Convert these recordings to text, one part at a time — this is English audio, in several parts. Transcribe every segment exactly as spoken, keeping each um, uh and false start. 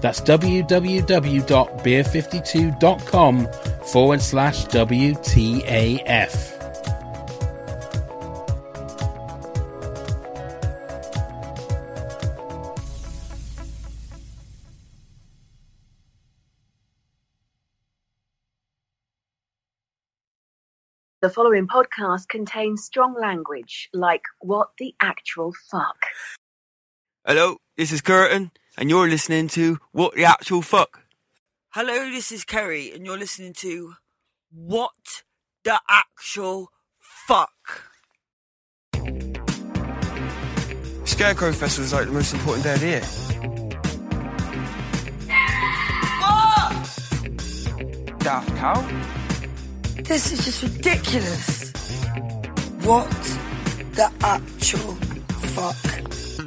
That's w w w dot beer fifty-two dot com forward slash W T A F. The following podcast contains strong language, like what the actual fuck. Hello, this is Curtin, and you're listening to What the Actual Fuck. Hello, this is Kerry, and you're listening to What the Actual Fuck. Scarecrow Festival is like the most important day of the year. What? Daft Cow? This is just ridiculous. What the actual fuck?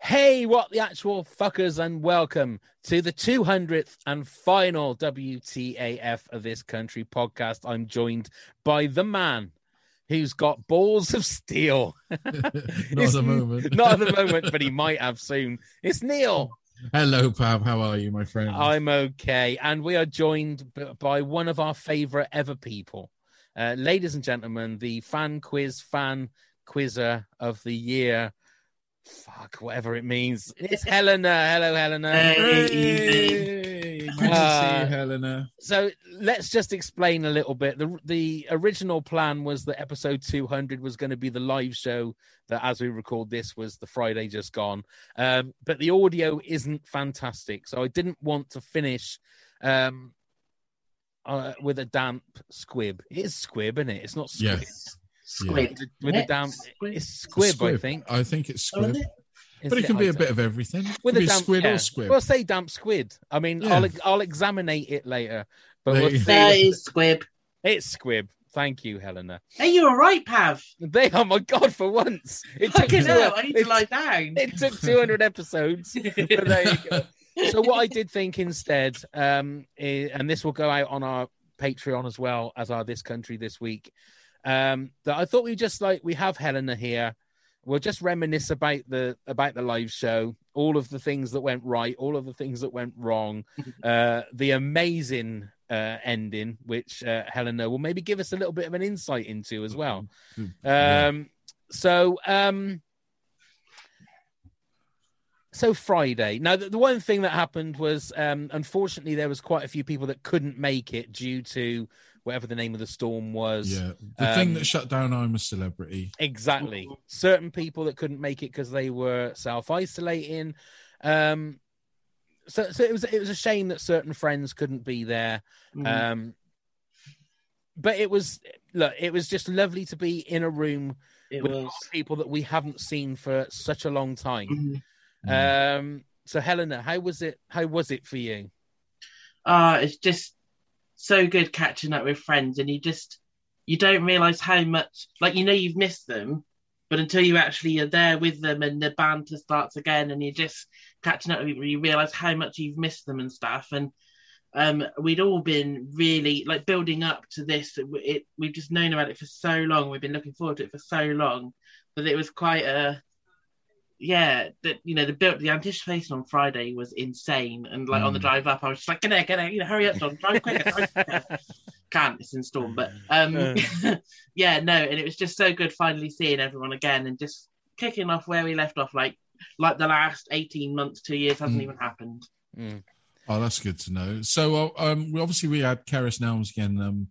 Hey, what the actual fuckers, and welcome to the two hundredth and final W T A F of This Country podcast. I'm joined by the man who's got balls of steel. not it's, at the moment. Not at the moment, but he might have soon. It's Neil. Hello, Pab. How are you, my friend? I'm okay. And we are joined b- by one of our favourite ever people. Uh, ladies and gentlemen, the fan quiz, fan quizzer of the year. Fuck, whatever it means. It's Helena. Hello, Helena. Hey. Hey. Good uh, to see you, Helena. So let's just explain a little bit. The, the original plan was that episode two hundred was going to be the live show that, as we record this, was the Friday just gone. Um, but the audio isn't fantastic, so I didn't want to finish um, uh, with a damp squib. It is squib, isn't it? It's not squib. Yes. Squib yeah. with a damp, it's squib, squib. I think. I think it's squib, it? but it can it, be a bit of everything. It with a damp squid yeah. or squib. We'll say damp squid. I mean, yeah. I'll I'll examine it later. But there, we'll there is squib. It's squib. Thank you, Helena. Are you all right, Pav? They, oh my God, for once. It took it up. I need it, to lie down. It took two hundred episodes. But there you go. So what I did think instead, um, is, and this will go out on our Patreon as well as our This Country This Week. Um, that I thought we just like we have Helena here. We'll just reminisce about the about the live show, all of the things that went right, all of the things that went wrong, uh, the amazing uh, ending, which uh, Helena will maybe give us a little bit of an insight into as well. Um, so, um, so Friday. Now, the, the one thing that happened was, um, unfortunately, there was quite a few people that couldn't make it due to whatever the name of the storm was. Yeah, the um, thing that shut down I'm a Celebrity. Exactly. Certain people that couldn't make it because they were self-isolating. Um, so so it was it was a shame that certain friends couldn't be there. Mm. Um, but it was, look, it was just lovely to be in a room it with was. people that we haven't seen for such a long time. Mm. Um, so Helena, how was it? How was it for you? Uh, it's just so good catching up with friends, and you just you don't realize how much, like, you know you've missed them, but until you actually are there with them and the banter starts again and you're just catching up with people, you realize how much you've missed them and stuff. And um we'd all been really like building up to this. It, we've just known about it for so long, we've been looking forward to it for so long, but it was quite a yeah, that you know the build, the anticipation on Friday was insane, and like mm. on the drive up, I was just like, "Get there, get there, you know, hurry up, John, drive quicker." Can't, it's in storm, but um, uh. yeah, no, and it was just so good finally seeing everyone again and just kicking off where we left off. Like, like the last eighteen months, two years hasn't mm. even happened. Mm. Oh, that's good to know. So, um, we obviously we had Caris Nelms again, um,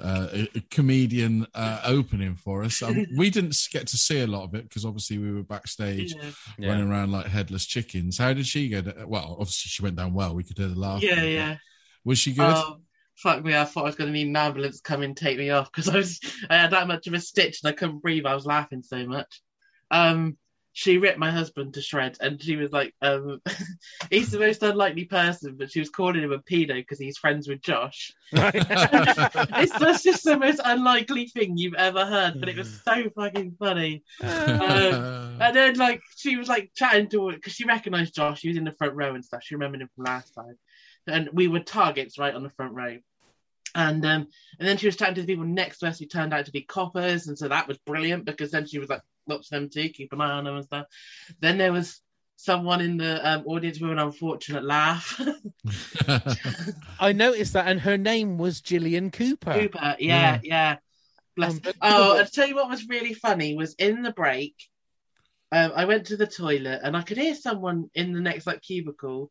uh, a, a comedian uh, opening for us. Um, we didn't get to see a lot of it because obviously we were backstage yeah. running yeah. around like headless chickens. How did she go? To, well, obviously she went down well. We could hear the laugh. Yeah, yeah. Was she good? Oh, fuck me! I thought I was going to need an ambulance to come and take me off because I was I had that much of a stitch and I couldn't breathe. I was laughing so much. Um. She ripped my husband to shreds, and she was like, um, he's the most unlikely person, but she was calling him a pedo because he's friends with Josh. It's just, just the most unlikely thing you've ever heard, but it was so fucking funny. Um, and then, like, she was, like, chatting to her, because she recognised Josh. He was in the front row and stuff. She remembered him from last time. And we were targets right on the front row. And um, and then she was chatting to the people next to us who turned out to be coppers, and so that was brilliant, because then she was like, watch them too, keep an eye on them and stuff. Then there was someone in the um, audience with an unfortunate laugh. I noticed that, and her name was Gillian Cooper. Cooper, yeah, yeah. yeah. Bless. Um, oh, I'll tell you what was really funny was in the break, um, I went to the toilet and I could hear someone in the next like cubicle,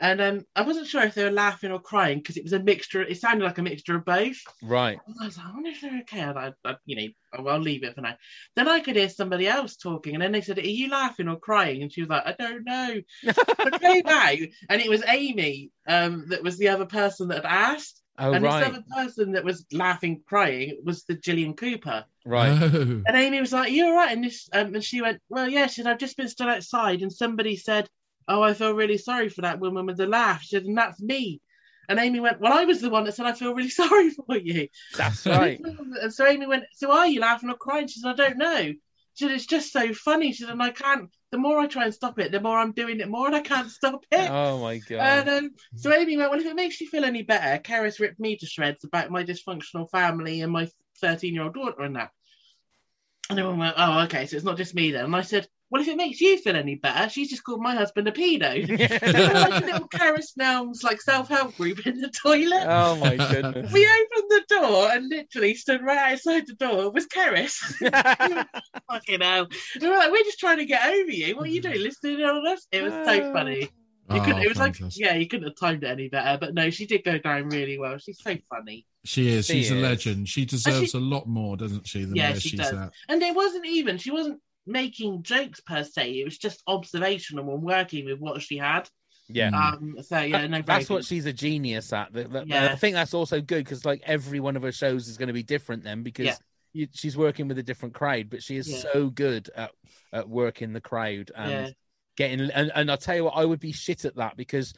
and um, I wasn't sure if they were laughing or crying because it was a mixture. It sounded like a mixture of both. Right. And I was like, I wonder if they're okay. And I, I, you know, I'll leave it for now. Then I could hear somebody else talking, and then they said, "Are you laughing or crying?" And she was like, "I don't know." Okay, now. And it was Amy um, that was the other person that had asked. Oh, and right. This other person that was laughing, crying was the Gillian Cooper. Right. Oh. And Amy was like, "Are you all right?" And this, um, and she went, "Well, yeah." She said, "I've just been stood outside, and somebody said, oh, I feel really sorry for that woman with the laugh." She said, "And that's me." And Amy went, "Well, I was the one that said, I feel really sorry for you." That's right. And so Amy went, "So are you laughing or crying?" She said, "I don't know." She said, "It's just so funny." She said, "And I can't, the more I try and stop it, the more I'm doing it more and I can't stop it." Oh, my God. And um, so Amy went, "Well, if it makes you feel any better, Caris ripped me to shreds about my dysfunctional family and my thirteen-year-old daughter and that." And everyone went, "Oh, okay, so it's not just me then." And I said, "Well, if it makes you feel any better, she's just called my husband a pedo." So we're like a little Caris Nelms like self-help group in the toilet. Oh my goodness! We opened the door and literally stood right outside the door. It was Caris. Fucking hell! And we're like, "We're just trying to get over you. What are you doing, listening to us?" It was so funny. You oh, it was fantastic. Like, yeah, you couldn't have timed it any better. But no, she did go down really well. She's so funny. She is. She's she is. a legend. She deserves she, a lot more, doesn't she? Than yeah, where she she's does. At. And it wasn't even. She wasn't making jokes per se. It was just observational and working with what she had. Yeah. Um, so yeah, no, that's what she's a genius at. The, the, yeah. I think that's also good because like every one of her shows is going to be different then because. Yeah. You, she's working with a different crowd, but she is yeah. so good at, at working the crowd and. Yeah. Getting and, and I'll tell you what, I would be shit at that because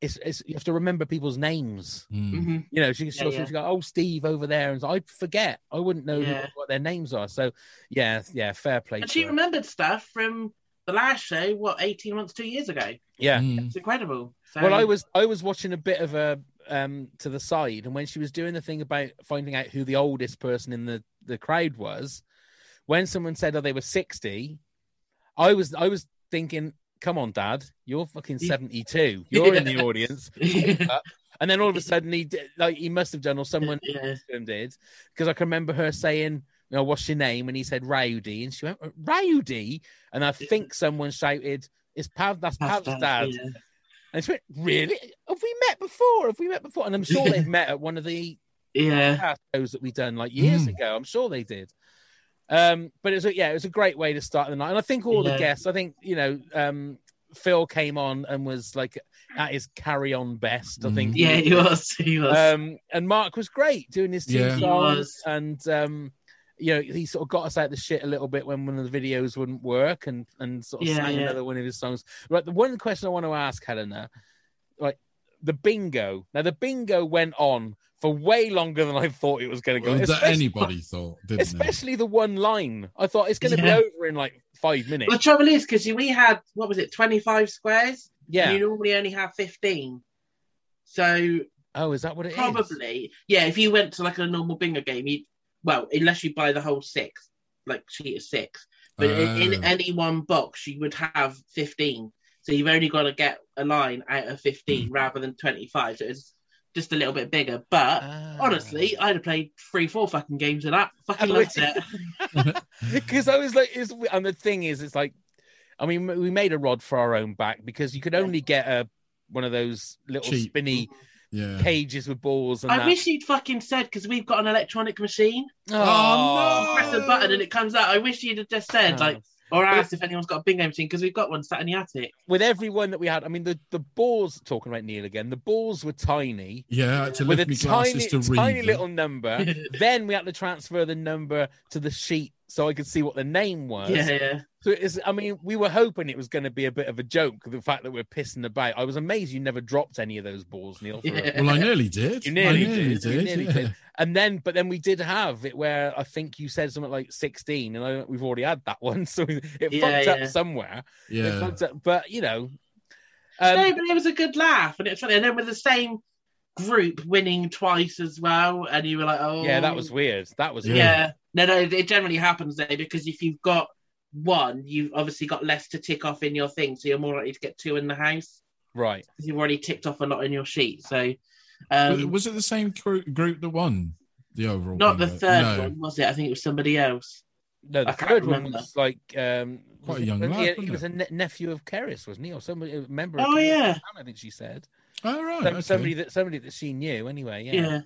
it's, it's you have to remember people's names. Mm-hmm. You know, she can sort yeah, of yeah. go, "Oh, Steve over there," and I forget. I wouldn't know yeah. what, what their names are. So yeah, yeah, fair play. And she her. remembered stuff from the last show, what eighteen months, two years ago. Yeah, mm. It's incredible. So... Well, I was I was watching a bit of a um to the side, and when she was doing the thing about finding out who the oldest person in the the crowd was, when someone said, "Oh, they were sixty," I was I was thinking, "Come on, Dad, you're fucking seventy-two. You're yeah. in the audience." And then all of a sudden, he did, like he must have done, or someone yeah. did, because I can remember her saying, "You know, what's your name?" And he said, "Rowdy," and she went, "Rowdy," and I think someone shouted, "It's Pav, that's Pav's Pav, dad." Yeah. And she went, "Really? Have we met before? Have we met before?" And I'm sure they've met at one of the yeah shows that we done like years mm. ago. I'm sure they did. Um, but it's yeah, it was a great way to start the night, and I think all yeah. the guests. I think you know, um, Phil came on and was like at his carry on best. I think, yeah, he was. He was. Um, and Mark was great doing his two yeah. songs, and um, you know, he sort of got us out the shit a little bit when one of the videos wouldn't work, and and sort of yeah, sang yeah. another one of his songs. Right, the one question I want to ask Helena, like the bingo. Now the bingo went on for way longer than I thought it was going to go. Well, that anybody thought, didn't Especially it? The one line. I thought it's going to yeah. be over in like five minutes. Well, the trouble is, because we had, what was it, twenty-five squares? Yeah. You normally only have fifteen. So... Oh, is that what it probably, is? Probably. Yeah, if you went to like a normal bingo game, you'd... Well, unless you buy the whole six, like sheet of six. But oh. in, in any one box, you would have fifteen. So you've only got to get a line out of fifteen mm. rather than twenty-five. So it's... just a little bit bigger, but ah. honestly, I'd have played three, four fucking games of that. Fucking loved it. Because I was like, it's, and the thing is, it's like, I mean, we made a rod for our own back because you could only get a one of those little cheap, spinny yeah. cages with balls. And I that. wish he'd fucking said, because we've got an electronic machine. Oh, oh no! Press a button and it comes out. I wish he'd have just said, oh. like, or asked if anyone's got a bingo machine, because we've got one sat in the attic. With everyone that we had, I mean, the, the balls, talking about Neil again, the balls were tiny. Yeah, I had to lift my glasses to read. With a tiny, tiny little number. Then we had to transfer the number to the sheet so I could see what the name was. Yeah, yeah. So it's, I mean, we were hoping it was going to be a bit of a joke, the fact that we're pissing about. I was amazed you never dropped any of those balls, Neil. For yeah. a... Well, I nearly did. You nearly, I nearly did. did. You nearly yeah. did. And then, but then we did have it where I think you said something like sixteen, and I, we've already had that one, so it yeah, fucked yeah. up somewhere. Yeah. It fucked up, but you know, um, no, but it was a good laugh, and it's funny. And then with the same group winning twice as well, and you were like, oh, yeah, that was weird. That was yeah. yeah. No, no, it generally happens though, because if you've got one, you've obviously got less to tick off in your thing, so you're more likely to get two in the house, right? Because you've already ticked off a lot on your sheet. So, um, was it the same group that won the overall? Not the third no. one, was it? I think it was somebody else. No, the I third one was like um, quite was a young it, lad. He, he was a ne- nephew of Caris, wasn't he, or somebody? A member? Of oh Caris, yeah, I think she said. Oh right, Some, okay. somebody that somebody that she knew anyway. Yeah. yeah.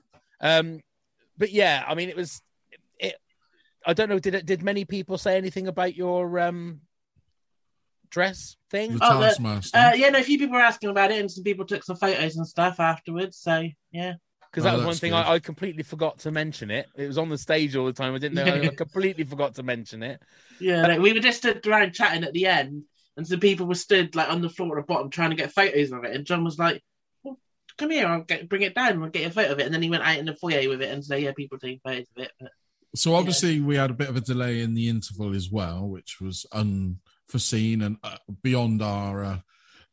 Um, but yeah, I mean, it was. I don't know. Did it, did many people say anything about your um, dress thing? Oh, the, uh, yeah, no. A few people were asking about it, and some people took some photos and stuff afterwards. So yeah, because that oh, was one thing I, I completely forgot to mention. It. It was on the stage all the time. I didn't know. I, I completely forgot to mention it. Yeah, no, we were just stood around chatting at the end, and some people were stood like on the floor at the bottom trying to get photos of it. And John was like, well, "Come here, I'll get, bring it down, and we'll get a photo of it." And then he went out in the foyer with it, and so yeah, people taking photos of it. But... So obviously we had a bit of a delay in the interval as well, which was unforeseen and uh, beyond our uh,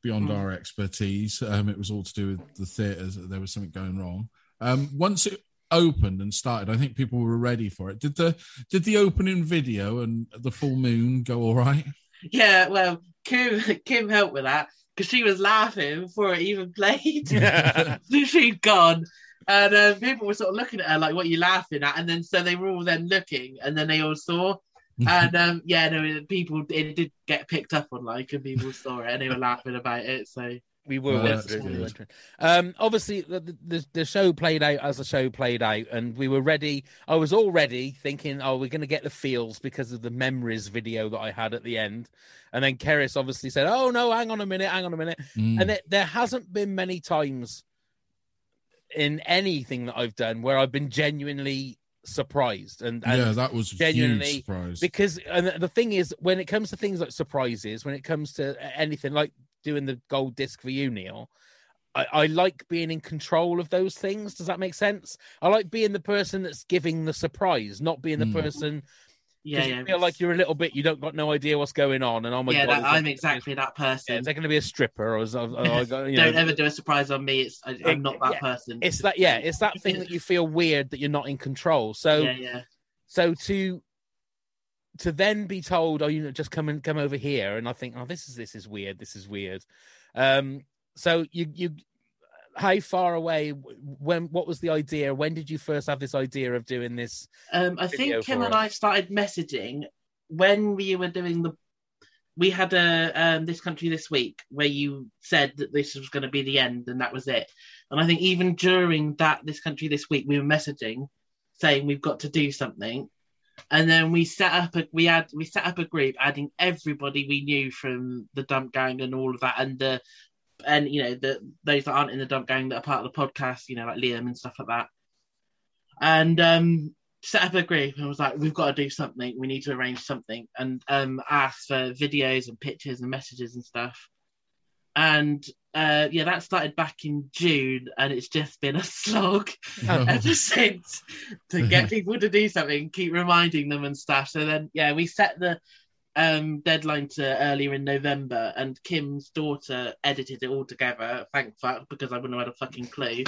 beyond mm. our expertise. Um, it was all to do with the theatres. There was something going wrong. Um, once it opened and started, I think people were ready for it. Did the did the opening video and the full moon go all right? Yeah, well, Kim Kim helped with that because she was laughing before it even played. Yeah. She'd gone. And uh, people were sort of looking at her like, what are you laughing at? And then so they were all then looking, and then they all saw. And um, yeah, no, people, it did get picked up on, like, and people saw it and they were laughing about it. So we were oh, wondering. Um, obviously, the, the, the show played out as the show played out, and we were ready. I was already thinking, oh, we're going to get the feels because of the memories video that I had at the end. And then Caris obviously said, oh, no, hang on a minute, hang on a minute. Mm. And it, there hasn't been many times in anything that I've done where I've been genuinely surprised and, and yeah, that was genuinely surprised because and the thing is, when it comes to things like surprises, when it comes to anything like doing the gold disc for you, Neil, I, I like being in control of those things. Does that make sense? I like being the person that's giving the surprise, not being the mm. person. Yeah, yeah, you feel like you're a little bit, you don't got no idea what's going on, and oh my yeah, god, that, I'm exactly that person. Yeah, is there going to be a stripper? Or is, or, or, you don't know, ever do a surprise on me. It's I, I'm not that yeah, person. It's that yeah, it's that thing that you feel weird that you're not in control. So yeah, yeah. So to to then be told, oh, you know, just come and come over here, and I think, oh, this is this is weird. This is weird. Um, so you you, how far away? When? What was the idea? When did you first have this idea of doing this? Um, I think Kim and I started messaging when we were doing the. We had a um, This Country This Week where you said that this was going to be the end and that was it. And I think even during that This Country This Week, we were messaging, saying we've got to do something. And then we set up a we had we set up a group, adding everybody we knew from the Dump Gang and all of that, and the. And you know, the those that aren't in the Dump Gang that are part of the podcast, you know, like Liam and stuff like that. And um, set up a group and was like, we've got to do something, we need to arrange something, and um, asked for videos and pictures and messages and stuff. And uh, yeah, that started back in June, and it's just been a slog oh. ever since to get people to do something, keep reminding them and stuff. So then, yeah, we set the Um, deadline to earlier in November, and Kim's daughter edited it all together, thank fuck, because I wouldn't have had a fucking clue.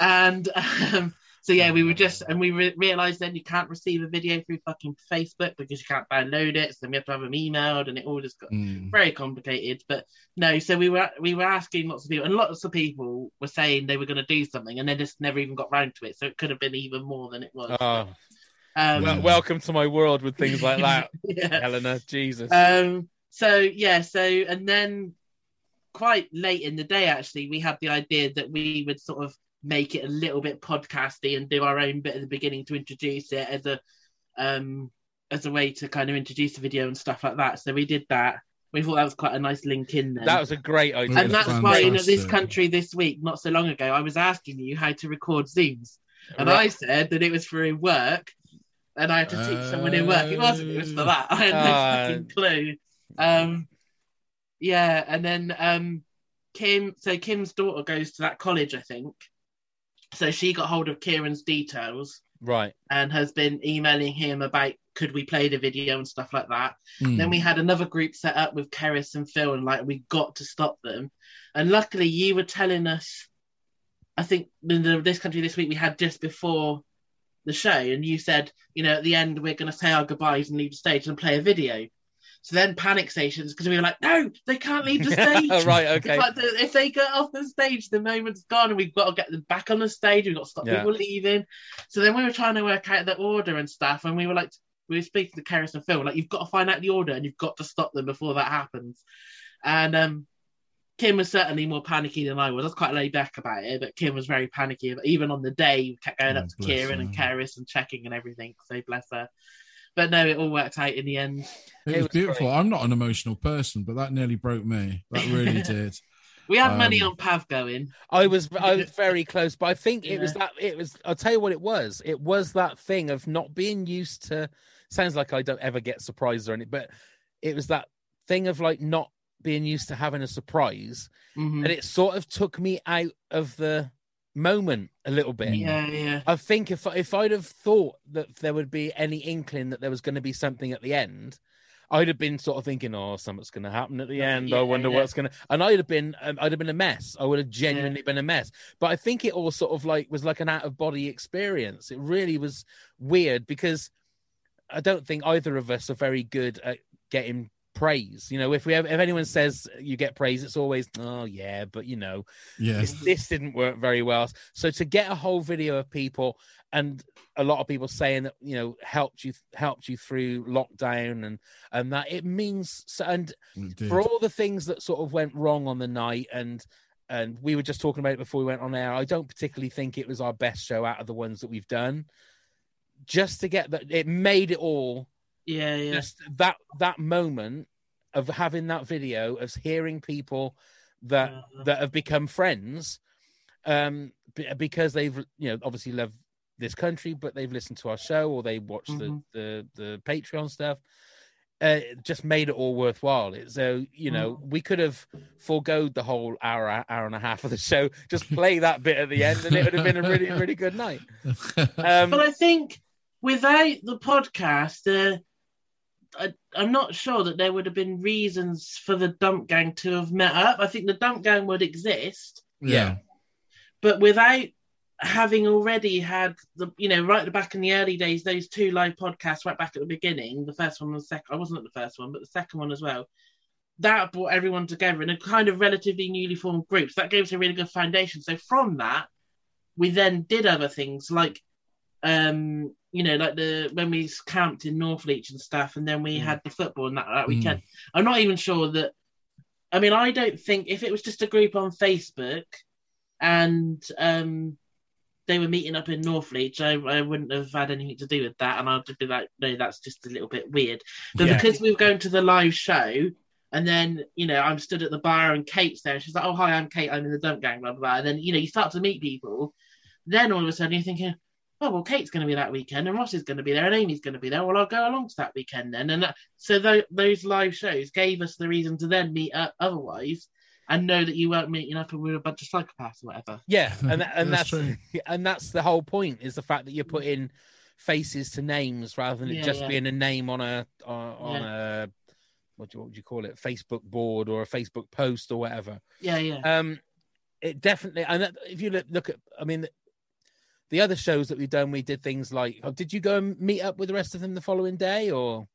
And um, so yeah, we were just and we re- realised then you can't receive a video through fucking Facebook because you can't download it, so then we have to have them emailed, and it all just got mm. very complicated. But no, so we were we were asking lots of people, and lots of people were saying they were going to do something, and they just never even got round to it, so it could have been even more than it was. Oh. Um, well, welcome to my world with things like that, yeah. Eleanor. Jesus. Um, so yeah, so and then quite late in the day, actually, we had the idea that we would sort of make it a little bit podcasty and do our own bit at the beginning to introduce it as a um, as a way to kind of introduce the video and stuff like that. So we did that. We thought that was quite a nice link in there. That was a great idea. And that's why in This Country this week, not so long ago, I was asking you how to record Zooms. And right. I said that it was for work and I had to teach uh, someone in work. It wasn't, it was for that. I had no uh, fucking clue. Um, yeah, and then um, Kim, so Kim's daughter goes to that college, I think. So she got hold of Kieran's details. Right. And has been emailing him about could we play the video and stuff like that. Mm. Then we had another group set up with Caris and Phil, and like, we got to stop them. And luckily you were telling us, I think in the, This Country this week we had just before the show, and you said, you know, at the end we're going to say our goodbyes and leave the stage and play a video. So then panic stations, because we were like, no, they can't leave the stage. Right, okay. Like, if they get off the stage, the moment's gone, and we've got to get them back on the stage. We've got to stop yeah. people leaving. So then we were trying to work out the order and stuff, and we were like, we were speaking to Caris and Phil, like, you've got to find out the order and you've got to stop them before that happens. And um, Kim was certainly more panicky than I was. I was quite laid back about it, but Kim was very panicky. Even on the day, we kept going oh, up to Kieran her. and Caris and checking and everything. So bless her. But no, it all worked out in the end. It, it was, was beautiful. Great. I'm not an emotional person, but that nearly broke me. That really did. We had um, money on Pav going. I was I was very close, but I think yeah. it was that it was. I'll tell you what it was. It was that thing of not being used to. Sounds like I don't ever get surprised or anything, but it was that thing of like not being used to having a surprise, mm-hmm. and it sort of took me out of the moment a little bit. Yeah, yeah. I think if if I'd have thought that there would be any inkling that there was going to be something at the end, I'd have been sort of thinking, oh, something's going to happen at the end. Yeah, I wonder yeah. what's going to... And I'd have been um, I'd have been a mess. I would have genuinely yeah. been a mess. But I think it all sort of like was like an out-of-body experience. It really was weird because I don't think either of us are very good at getting praise. You know, if we have, if anyone says you get praise, it's always, oh, yeah, but, you know, yeah. this, this didn't work very well. So to get a whole video of people and... a lot of people saying that, you know, helped you helped you through lockdown and and that it means so, and Indeed. for all the things that sort of went wrong on the night, and and we were just talking about it before we went on air, I don't particularly think it was our best show out of the ones that we've done. Just to get that, it made it all yeah yeah just that that moment of having that video, of hearing people that yeah. that have become friends um b- because they've, you know, obviously loved This Country, but they've listened to our show or they watched mm-hmm. the, the the Patreon stuff. Uh, it just made it all worthwhile. It, so you know, mm. we could have forgoed the whole hour hour and a half of the show. Just play that bit at the end, and it would have been a really really good night. Um, but I think without the podcast, uh, I, I'm not sure that there would have been reasons for the Dump Gang to have met up. I think the Dump Gang would exist. Yeah, but without. Having already had the, you know, right at the back in the early days, those two live podcasts right back at the beginning, the first one and the second, I wasn't at the first one, but the second one as well, that brought everyone together in a kind of relatively newly formed group. So that gave us a really good foundation. So from that, we then did other things like, um, you know, like the when we camped in North Leach and stuff, and then we mm. had the football and that, that weekend. Mm. I'm not even sure that, I mean, I don't think if it was just a group on Facebook and, um, they were meeting up in North Leach, I, I wouldn't have had anything to do with that. And I'd be like, no, that's just a little bit weird. But yeah. because we were going to the live show, and then, you know, I'm stood at the bar and Kate's there. And she's like, oh, hi, I'm Kate. I'm in the Dump Gang, blah, blah, blah. And then, you know, you start to meet people. Then all of a sudden you're thinking, oh, well, Kate's going to be that weekend and Ross is going to be there and Amy's going to be there. Well, I'll go along to that weekend then. And that, so th- those live shows gave us the reason to then meet up otherwise. And know that you weren't meeting up and we were a bunch of psychopaths or whatever. Yeah, and that, and that's, that's and that's the whole point, is the fact that you're putting faces to names rather than yeah, it just yeah. being a name on a on, on yeah. a what do you, what would you call it? Facebook board or a Facebook post or whatever. Yeah, yeah. Um, it definitely. And if you look, look at, I mean, the other shows that we've done, we did things like. Oh, did you go and meet up with the rest of them the following day, or?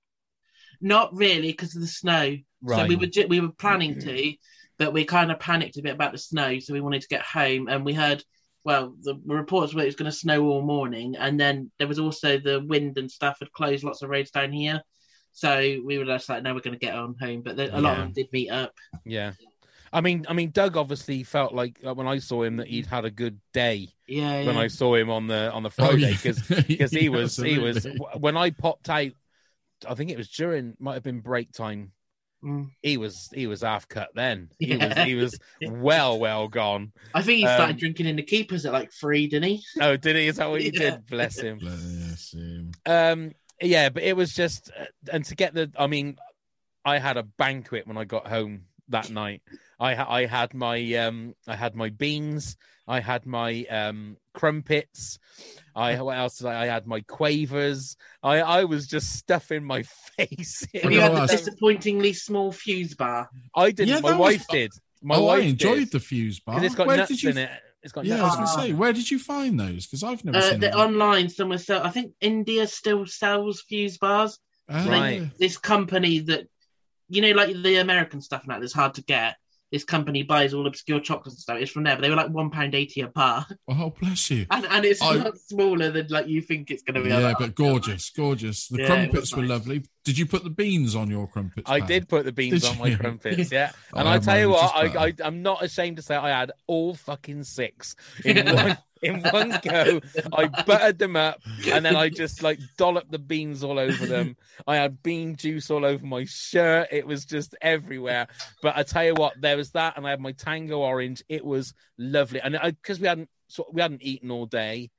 Not really, because of the snow. Right. So we were ju- we were planning mm-hmm. to. But we kind of panicked a bit about the snow, so we wanted to get home. And we heard, well, the reports were it was going to snow all morning. And then there was also the wind and stuff had closed lots of roads down here. So we were just like, no, we're going to get on home. But a lot yeah. of them did meet up. Yeah. I mean, I mean, Doug obviously felt like uh, when I saw him that he'd had a good day. Yeah. yeah. When I saw him on the on the Friday, because oh, yeah. he yeah, was absolutely. he was when I popped out. I think it was during might have been break time. Mm. He was he was half cut then. He yeah. was he was well well gone. I think he started um, drinking in the keepers at like three, didn't he? Oh, did he? Is that what he yeah. did? Bless him. Bless him. Um, yeah, but it was just and to get the. I mean, I had a banquet when I got home that night. I ha- I had my um I had my beans. I had my um crumpets. I what else did I? I had my quavers. I, I was just stuffing my face. Well, you had the disappointingly small fuse bar. I didn't. Yeah, my wife was... did. My oh, wife I enjoyed did. the fuse bar. It's got where nuts you... in it. It's got yeah, nuts. I was going to say, where did you find those? Because I've never uh, seen them online somewhere. So I think India still sells fuse bars. Oh, so right. This company that you know, like the American stuff now, that's hard to get. This company buys all obscure chocolates and stuff. It's from there, but they were like one pound eighty a bar. Oh, bless you. And, and it's I... not smaller than like you think it's going to be. Yeah, like, but gorgeous, gorgeous. The yeah, crumpets nice. were lovely. Did you put the beans on your crumpets? I pal? did put the beans did on you? my crumpets, yeah. And oh, I tell man, you what, I, I, I'm not ashamed to say I had all fucking six in one in one go. I buttered them up and then I just like dolloped the beans all over them. I had bean juice all over my shirt. It was just everywhere. But I tell you what, there was that and I had my Tango Orange. It was lovely. And because we hadn't so we hadn't eaten all day.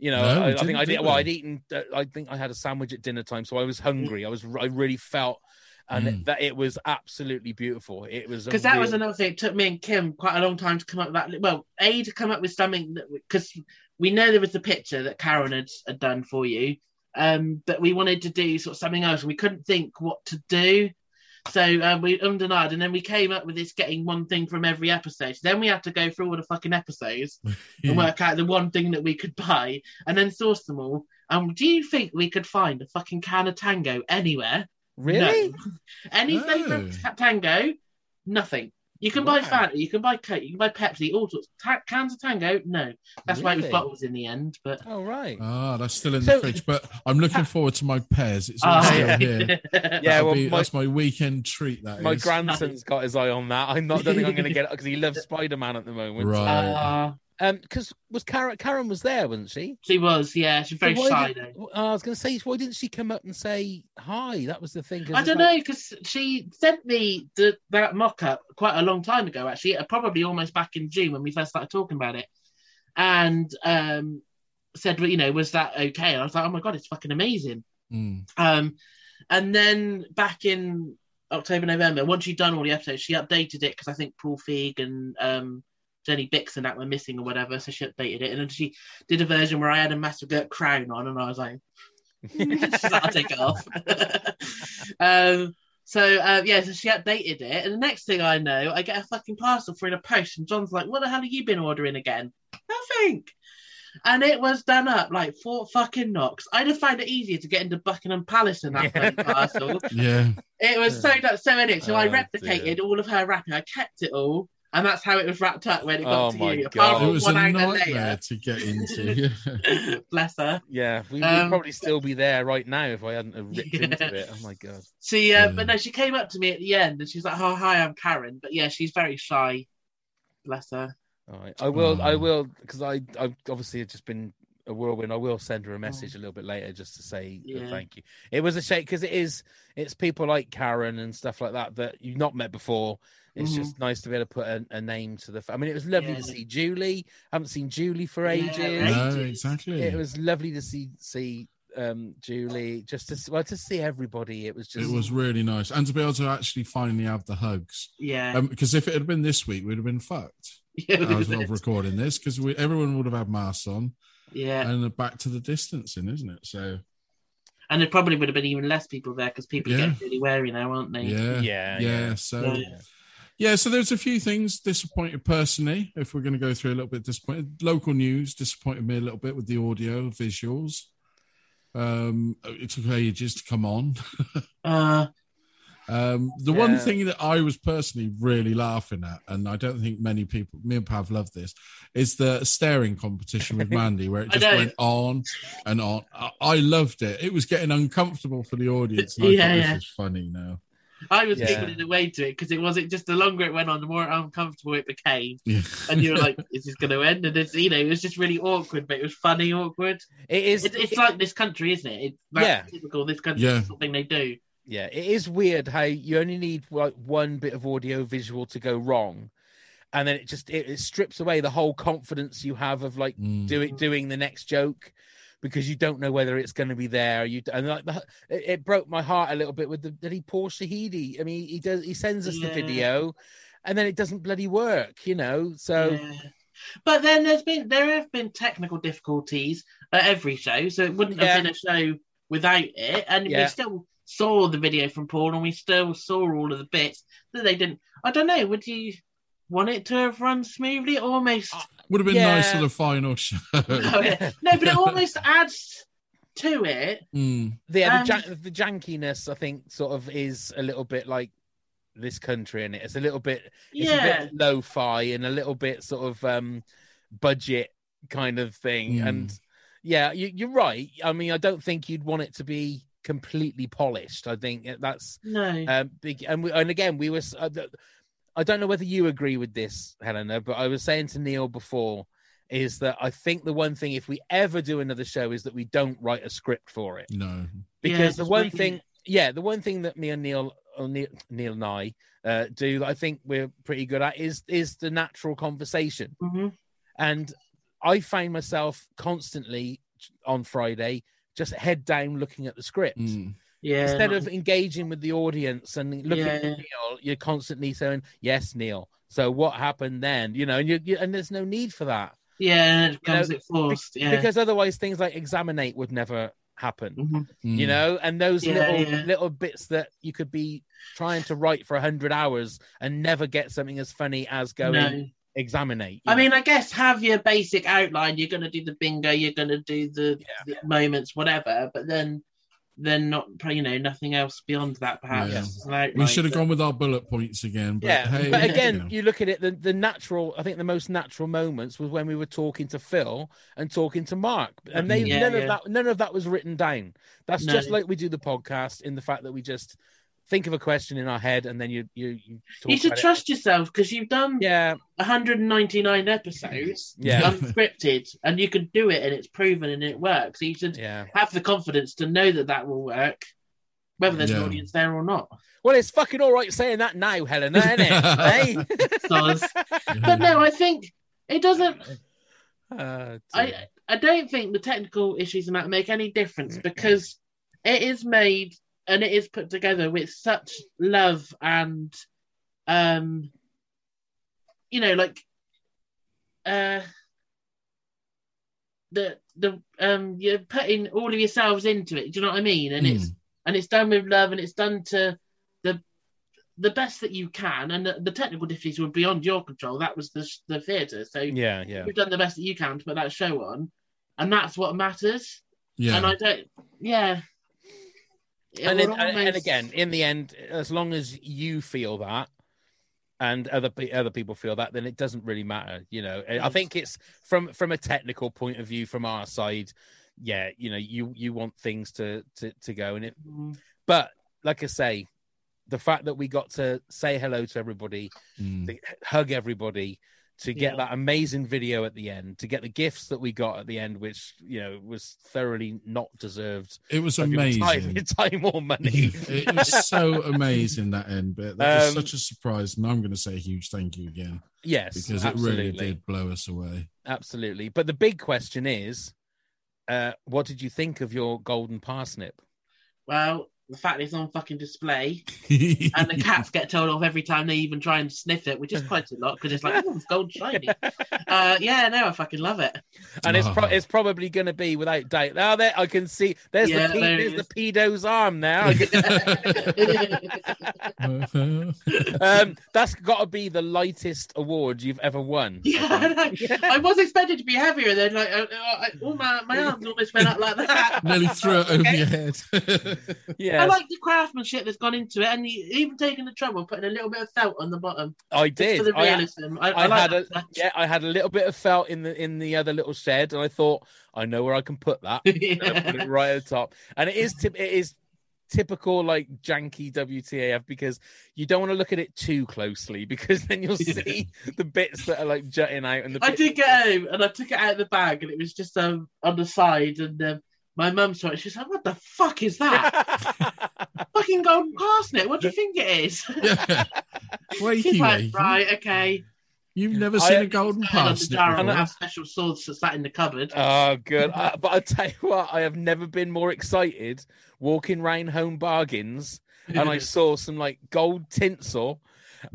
You know, no, I, I think I did. Well, I'd eaten. Uh, I think I had a sandwich at dinner time, so I was hungry. I was. I really felt, and mm. it, that it was absolutely beautiful. It was because that real... was another thing. It took me and Kim quite a long time to come up with that. Well, a to come up with something because we know there was the picture that Karen had, had done for you, um, but we wanted to do sort of something else. We couldn't think what to do, so uh, we undenied, and then we came up with this getting one thing from every episode. So then we had to go through all the fucking episodes yeah. and work out the one thing that we could buy, and then source them all. And um, do you think we could find a fucking can of Tango anywhere? Really? No. Any flavour oh. Tango? Nothing. You can wow. buy Fanta, you can buy Coke, you can buy Pepsi, all sorts. Ta- cans of Tango? No. That's really? why it was bottles in the end. But oh, right. Ah, that's still in so... the fridge. But I'm looking forward to my pears. It's all oh, still yeah. here. yeah, well, be, my... that's my weekend treat, that my is. My grandson's got his eye on that. I'm not, I don't think I'm going to get it because he loves Spider-Man at the moment. Right. Because uh, um, was Karen, Karen was there, wasn't she? She was, yeah. She's very so shy, did, though. I was going to say, why didn't she come up and say hi? That was the thing. I don't like... know, because she sent me the, that mock-up quite a long time ago, actually, probably almost back in June when we first started talking about it, and um, said, well, you know, was that okay? And I was like, oh, my God, it's fucking amazing. Mm. Um, and then back in October, November, once she'd done all the episodes, she updated it, because I think Paul Feig and... Um, Jenny Bix and that were missing or whatever, so she updated it, and then she did a version where I had a massive crown on, and I was like, mm, I'll take it off. um, so uh, yeah, so she updated it, and the next thing I know, I get a fucking parcel through the post, and John's like, "What the hell have you been ordering again?" Nothing. And it was done up like Fort fucking Knox. I'd have found it easier to get into Buckingham Palace than that yeah. parcel. Yeah, it was yeah. so done. So in it, so oh, I replicated dear. all of her wrapping. I kept it all. And that's how it was wrapped up when it got oh to you. Apart from it was one a nightmare later. to get into. Bless her. Yeah, we would um, probably still be there right now if I hadn't ripped yeah. into it. Oh my God. She, uh, yeah. but no, she came up to me at the end and she's like, "Oh, hi, I'm Karen." But yeah, she's very shy. Bless her. All right, I will. Oh. I will because I, I've obviously just been a whirlwind. I will send her a message oh. a little bit later just to say yeah. thank you. It was a shame because it is. It's people like Karen and stuff like that that you've not met before. It's mm-hmm. just nice to be able to put a, a name to the... F- I mean, it was lovely yeah. to see Julie. I haven't seen Julie for ages. Yeah, no, exactly. It was lovely to see see um, Julie, just to, well, to see everybody. It was just... It was really nice. And to be able to actually finally have the hugs. Yeah. Because um, if it had been this week, we'd have been fucked. Yeah, I was love recording this because everyone would have had masks on. Yeah. And back to the distancing, isn't it? So... And there probably would have been even less people there because people yeah. get really wary now, aren't they? Yeah. Yeah. Yeah. yeah. So... Yeah. Yeah, so there's a few things disappointed personally, if we're going to go through a little bit disappointed. Local news disappointed me a little bit with the audio visuals. Um, it took ages to come on. uh, um, the yeah. one thing that I was personally really laughing at, and I don't think many people, me and Pav love this, is the staring competition with Mandy where it just went on and on. I, I loved it. It was getting uncomfortable for the audience. And I yeah, thought this yeah. is funny now. I was yeah. giggling away to it because it wasn't just the longer it went on, the more uncomfortable it became. Yeah. And you were like, is this going to end? And it's, you know, it was just really awkward, but it was funny awkward. It is. It, it's it, like This Country, isn't it? It's yeah. typical This Country, yeah. something they do. Yeah, it is weird how you only need like, one bit of audio visual to go wrong. And then it just it, it strips away the whole confidence you have of like mm. do it, doing the next joke. Because you don't know whether it's going to be there. You and like the, it, it broke my heart a little bit with the did he pour Shahidi? I mean, he does. He sends us yeah. the video, and then it doesn't bloody work, you know. So, yeah. but then there's been there have been technical difficulties at every show, so it wouldn't yeah. have been a show without it. And yeah. we still saw the video from Paul, and we still saw all of the bits that they didn't. I don't know. Would you want it to have run smoothly? Almost. Would have been yeah. nice for the final show. No, yeah. no, but it almost adds to it. Mm. Yeah, the, jan- the jankiness, I think, sort of is a little bit like This Country in it. It's a little bit, it's yeah. a bit lo-fi and a little bit sort of um, budget kind of thing. Mm. And yeah, you, you're right. I mean, I don't think you'd want it to be completely polished. I think that's no. Um, big, and we, and again, we were. Uh, the, I don't know whether you agree with this, Helena, but I was saying to Neil before is that I think the one thing, if we ever do another show, is that we don't write a script for it. No. Because yeah, the one thing, it. yeah, the one thing that me and Neil, or Neil, Neil and I uh, do that I think we're pretty good at is, is the natural conversation. Mm-hmm. And I find myself constantly on Friday, just head down looking at the script. Mm. Yeah, instead of engaging with the audience and looking yeah. at Neil, you're constantly saying, yes, Neil. So what happened then? You know, and you, you and there's no need for that. Yeah, it becomes it forced. Yeah. Because otherwise things like Examinate would never happen. Mm-hmm. You know, and those yeah, little yeah. little bits that you could be trying to write for a hundred hours and never get something as funny as going no. Examinate. I know? mean, I guess have your basic outline, you're gonna do the bingo, you're gonna do the, yeah. the moments, whatever, but then Then not, you know, nothing else beyond that. Perhaps yeah. we should have gone with our bullet points again. But yeah, hey, but again, you, know. you look at it. The, the natural, I think, the most natural moments was when we were talking to Phil and talking to Mark, and they yeah, none yeah. of that, none of that was written down. That's no. just like we do the podcast in the fact that we just think of a question in our head, and then you you you, talk you should about trust it. yourself because you've done yeah one hundred ninety-nine episodes yeah. unscripted, and you can do it, and it's proven, and it works. So you should yeah. have the confidence to know that that will work, whether there's yeah. an audience there or not. Well, it's fucking all right saying that now, Helena, isn't it? But no, I think it doesn't. Uh, I I don't think the technical issues in that make any difference because it is made. And it is put together with such love and, um, you know, like uh, the the um, you're putting all of yourselves into it. Do you know what I mean? And mm. it's and it's done with love, and it's done to the the best that you can. And the, the technical difficulties were beyond your control. That was the the theatre. So yeah, yeah, you've done the best that you can to put that show on, and that's what matters. Yeah, and I don't. Yeah. And, it, almost... and again, in the end, as long as you feel that and other other people feel that, then it doesn't really matter, you know. Yes. I think it's from from a technical point of view, from our side, yeah, you know, you you want things to to, to go in it. Mm. But like I say, the fact that we got to say hello to everybody, mm. to hug everybody, to get yeah. that amazing video at the end, to get the gifts that we got at the end, which, you know, was thoroughly not deserved. It was amazing. Time, time or money. It was so amazing, that end bit. That um, was such a surprise. And I'm going to say a huge thank you again. Yes, because absolutely. It really did blow us away. Absolutely. But the big question is, uh, what did you think of your golden parsnip? Well, the fact it's on fucking display and the cats get told off every time they even try and sniff it, which is quite a lot because it's like, oh, it's gold shiny. Uh, yeah, no, I fucking love it. And oh. it's pro- it's probably going to be, without doubt, now there I can see, there's, yeah, the, pe- there there's the pedo's arm now. um, that's got to be the lightest award you've ever won. Yeah, I, no, yeah. I was expected to be heavier then. Like, uh, I, all my, my arms almost went up like that. Nearly threw it over okay. your head. Yeah. I like the craftsmanship that's gone into it, and you, even taking the trouble of putting a little bit of felt on the bottom. I did. For the realism. I, I, I, I like had a much. yeah, I had a little bit of felt in the in the other little shed, and I thought I know where I can put that. yeah. I put it right at the top, and it is t- it is typical like janky W T A F, because you don't want to look at it too closely, because then you'll see yeah. the bits that are like jutting out. And the I bits- did get home and I took it out of the bag and it was just um on the side, and um, my mum saw it. She's like, "What the fuck is that? Fucking golden parsnip. What do you think it is?" She's like, "Right, okay." You've never seen I, a golden parsnip. I have special swords that's that in the cupboard. Oh, good. I, but I tell you what, I have never been more excited walking round Home Bargains, and I saw some like gold tinsel,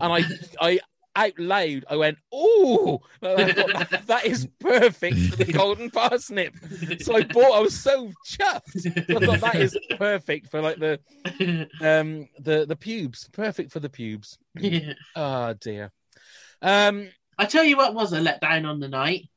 and I, I out loud, I went, "Ooh, that, that is perfect for the golden parsnip." So I bought. I was so chuffed. I thought that is perfect for like the, um, the the pubes. Perfect for the pubes. Yeah. Oh dear. Um, I tell you what was a letdown on the night.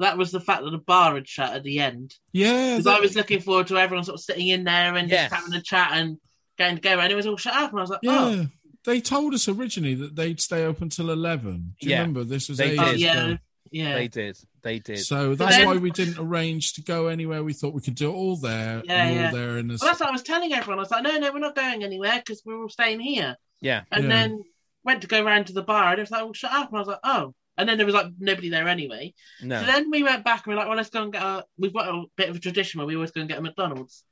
That was the fact that the bar had shut at the end. Yeah. Because I was looking forward to everyone sort of sitting in there and yes. just having a chat and going to go. And it was all shut up. And I was like, yeah. oh. They told us originally that they'd stay open till eleven. Do you yeah. remember? This was ages ago. Yeah. yeah. They did. They did. So that's then, why we didn't arrange to go anywhere. We thought we could do it all there. Yeah, and yeah. all there in this... well, that's what I was telling everyone. I was like, no, no, we're not going anywhere because we're all staying here. Yeah. And yeah. then... went to go round to the bar and it was like, "Oh, shut up." And I was like, "Oh." And then there was like nobody there anyway. No. So then we went back and we were like, "Well, let's go and get a..." We've got a bit of a tradition where we always go and get a McDonald's.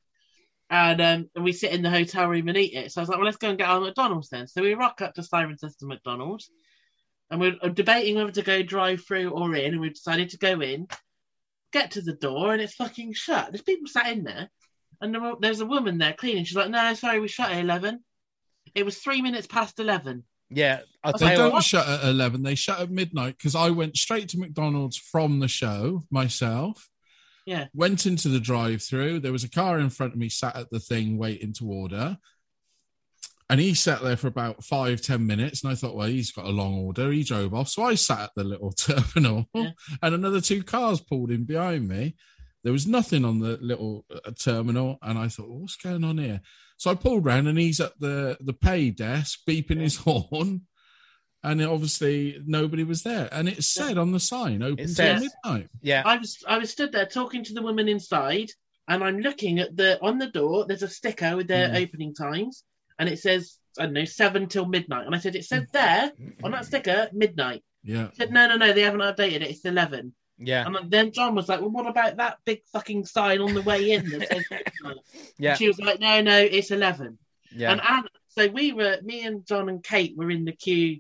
And, um, and we sit in the hotel room and eat it. So I was like, "Well, let's go and get our McDonald's then." So we rock up to Cirencester McDonald's and we we're debating whether to go drive through or in. And we decided to go in, get to the door, and it's fucking shut. There's people sat in there. And there's a woman there cleaning. She's like, "No, sorry, we shut at eleven. It was three minutes past eleven. Yeah, I'll they don't what? shut at eleven. They shut at midnight, because I went straight to McDonald's from the show myself. Yeah, went into the drive-through. There was a car in front of me, sat at the thing waiting to order, and he sat there for about five, ten minutes. And I thought, well, he's got a long order. He drove off, so I sat at the little terminal, yeah. and another two cars pulled in behind me. There was nothing on the little uh, terminal, and I thought, well, what's going on here? So I pulled round and he's at the, the pay desk beeping yeah. his horn, and it, obviously nobody was there. And it said on the sign, "Open till midnight." Yeah, I was I was stood there talking to the woman inside, and I'm looking at the on the door. There's a sticker with their yeah. opening times, and it says, I don't know, seven till midnight. And I said, "It said there on that sticker midnight." Yeah, I said, "No, no, no, they haven't updated it. It's eleven." Yeah, and then John was like, "Well, what about that big fucking sign on the way in that says..." Yeah, and she was like, "No, no, it's eleven." Yeah, and Anna, so we were, me and John and Kate were in the queue,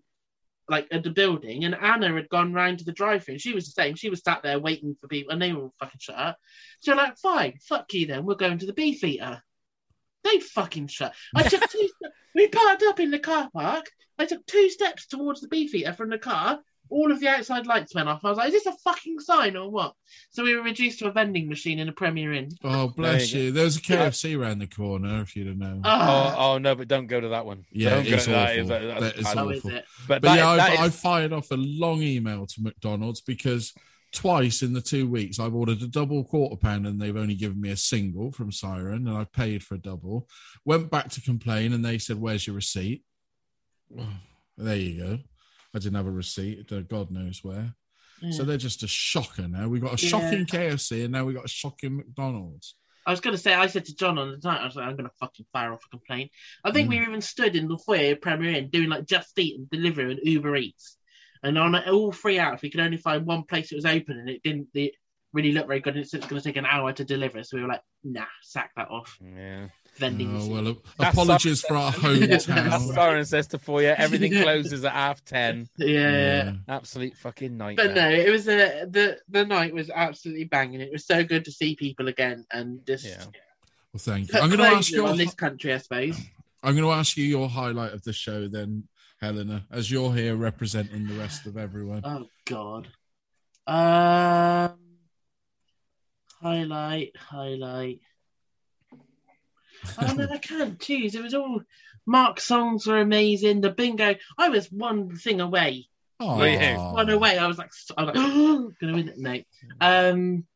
like at the building, and Anna had gone round to the drive-thru. She was the same. She was sat there waiting for people, and they were all fucking shut up. So like, "Fine, fuck you then. We're going to the Beefeater." They fucking shut. I took two. St- we parked up in the car park. I took two steps towards the Beefeater from the car. All of the outside lights went off. I was like, "Is this a fucking sign or what?" So we were reduced to a vending machine in a Premier Inn. Oh, bless you. you. There was a K F C yeah. around the corner, if you don't know. Oh, oh, no, but don't go to that one. Yeah, don't it's go awful. That, that, that is awful. Is it? But, but that, yeah, that I, is... I fired off a long email to McDonald's, because twice in the two weeks I've ordered a double quarter pound and they've only given me a single from Siren, and I paid for a double. Went back to complain and they said, "Where's your receipt?" Oh, there you go. I didn't have a receipt. God knows where. Mm. So they're just a shocker now. We've got a yeah. shocking K F C and now we've got a shocking McDonald's. I was going to say, I said to John on the night, I was like, "I'm going to fucking fire off a complaint." I think mm. we even stood in the foyer of Premier Inn doing like Just Eat and Deliveroo and Uber Eats. And on all three hours, we could only find one place that was open, and it didn't it really look very good. And it's, it's going to take an hour to deliver. So we were like, "Nah, sack that off." Yeah. Vending oh, well, apologies for our hometown. That's Cirencester for you. Everything closes at half ten. Yeah, yeah. Absolute fucking nightmare. But no, it was a, the the night was absolutely banging. It was so good to see people again, and just yeah. well, thank you. I'm going to ask you on this country, I suppose. I'm going to ask you your highlight of the show, then, Helena, as you're here representing the rest of everyone. Oh God. Um, highlight, highlight. I mean, I can't choose. It was all... Mark's songs were amazing. The bingo. I was one thing away. Oh, one away. I was like, I was like, "Oh, gonna win it, mate." Um,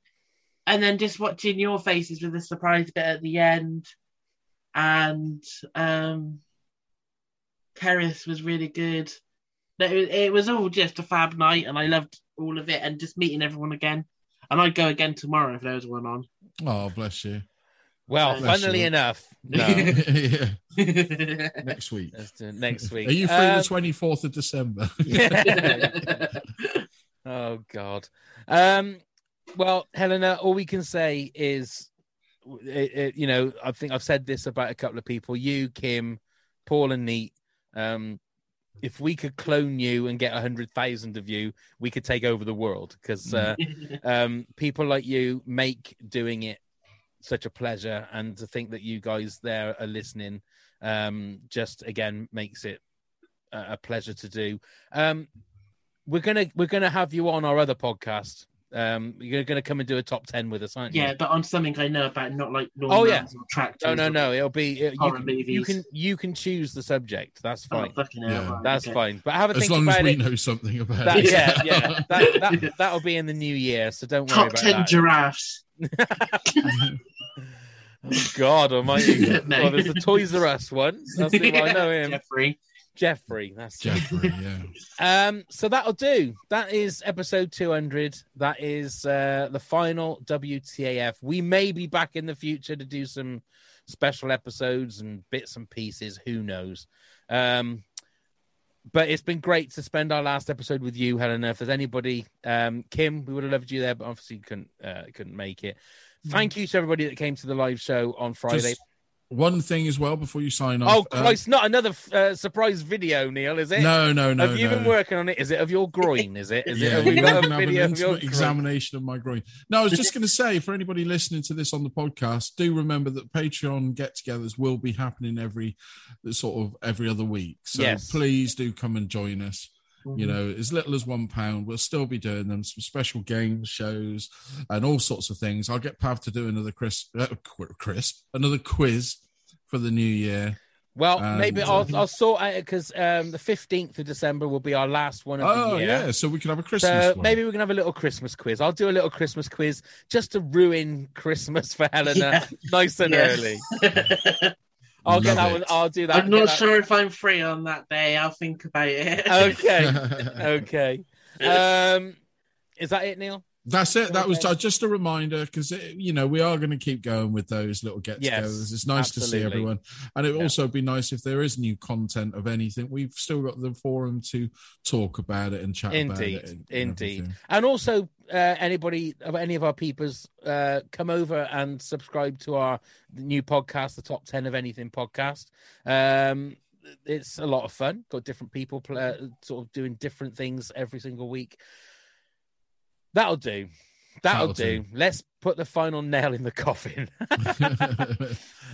and then just watching your faces with a surprise bit at the end, and um, Caris was really good. It was, it was all just a fab night, and I loved all of it. And just meeting everyone again. And I'd go again tomorrow if there was one on. Oh, bless you. Well, funnily week. enough, no. yeah. next week. Next week. Are you free um, the twenty-fourth of December? Yeah. Oh, God. Um, well, Helena, all we can say is, it, it, you know, I think I've said this about a couple of people, you, Kim, Paul and Neat. Um, if we could clone you and get one hundred thousand of you, we could take over the world, because uh, um, people like you make doing it such a pleasure, and to think that you guys there are listening um just again makes it a, a pleasure to do. um we're gonna we're gonna have you on our other podcast. um you're gonna come and do a top ten with us, aren't yeah, you? Yeah, but on something I know about, not like normal oh yeah or tractors. no no no it'll be it, you, can, you can you can choose the subject, that's fine. Oh, yeah. right, that's okay. fine but have a as think long about as we it. know something about that, it yeah yeah that, that, that'll be in the new year, so don't worry top about ten that. Giraffes. Oh, God almighty. No. Well, there's the Toys R Us one. That's the one I know him. Jeffrey. Jeffrey. That's Jeffrey, yeah. Um, so that'll do. That is episode two hundred. That is uh, the final W T A F. We may be back in the future to do some special episodes and bits and pieces. Who knows? Um, but it's been great to spend our last episode with you, Helena. If there's anybody, um, Kim, we would have loved you there, but obviously you couldn't, uh, couldn't make it. Thank you to everybody that came to the live show on Friday. Just one thing as well before you sign off. Oh, Christ, um, not another uh, surprise video, Neil, is it? No, no, no. Have you no. been working on it? Is it of your groin? Is it? Is yeah, it? Have you got a video of your examination groin? of my groin? No, I was just going to say, for anybody listening to this on the podcast, do remember that Patreon get-togethers will be happening every sort of every other week. So yes. please do come and join us. You know, as little as one pound, we'll still be doing them, some special game shows and all sorts of things. I'll get Pav to do another crisp, uh, crisp another quiz for the new year. Well, um, maybe I'll, I'll sort out it, because um, the fifteenth of December will be our last one of oh, the year. Oh, yeah, so we can have a Christmas so one. Maybe we can have a little Christmas quiz. I'll do a little Christmas quiz just to ruin Christmas for Helena yeah. nice and yeah. early. I'll Love get that it. one. I'll do that. I'm not sure one. if I'm free on that day. I'll think about it. Okay. okay. Um, is that it, Neil? That's it. That was just a reminder, because, you know, we are going to keep going with those little get-togethers. Yes, it's nice absolutely. to see everyone. And it would yeah. also be nice if there is new content of anything. We've still got the forum to talk about it and chat Indeed. about it. And Indeed. Everything. And also, Uh, anybody of any of our peepers, uh, come over and subscribe to our new podcast, the Top ten of Anything Podcast. Um, it's a lot of fun. Got different people play, sort of doing different things every single week. That'll do. That'll, That'll do. do. Let's put the final nail in the coffin.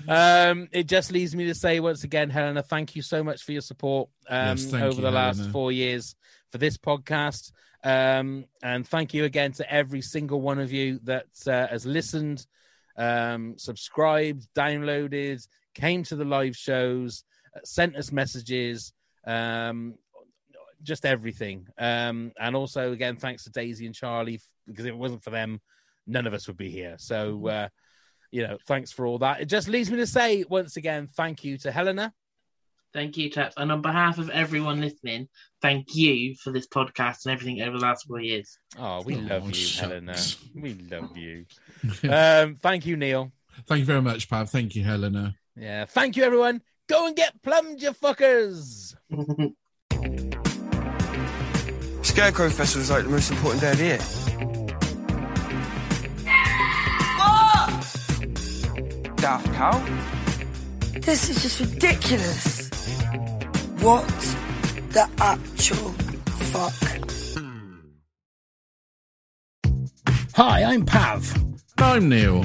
um, it just leaves me to say once again, Helena, thank you so much for your support um, yes, over you, the last Helena. four years for this podcast. Um, and thank you again to every single one of you that uh, has listened, um, subscribed, downloaded, came to the live shows, sent us messages, um, just everything. Um, and also, again, thanks to Daisy and Charlie, because if it wasn't for them, none of us would be here. So, uh, you know, thanks for all that. It just leaves me to say, once again, thank you to Helena. Thank you, chaps. And on behalf of everyone listening, thank you for this podcast and everything over the last four years. Oh, we oh, love you, shucks. Helena. We love you. um, thank you, Neil. Thank you very much, Pav. Thank you, Helena. Yeah. Thank you, everyone. Go and get plumbed, you fuckers. Scarecrow Festival is like the most important day of the year. What? Daft cow? This is just ridiculous. What the actual fuck? Hi, I'm Pav. And I'm Neil.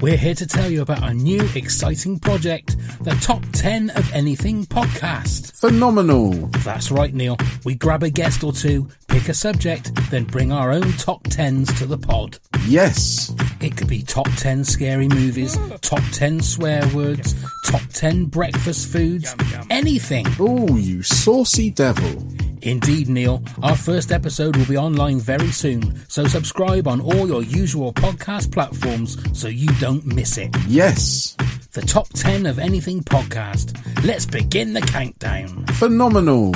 We're here to tell you about our new exciting project, the Top ten of Anything Podcast. Phenomenal. That's right, Neil. We grab a guest or two, pick a subject, then bring our own top tens to the pod. Yes. It could be top ten scary movies, top ten swear words, top ten breakfast foods, yum, yum. anything. Oh, you saucy devil. Indeed, Neil. Our first episode will be online very soon, so subscribe on all your usual podcast platforms so you don't miss it. Yes. The Top ten of Anything Podcast. Let's begin the countdown. Phenomenal.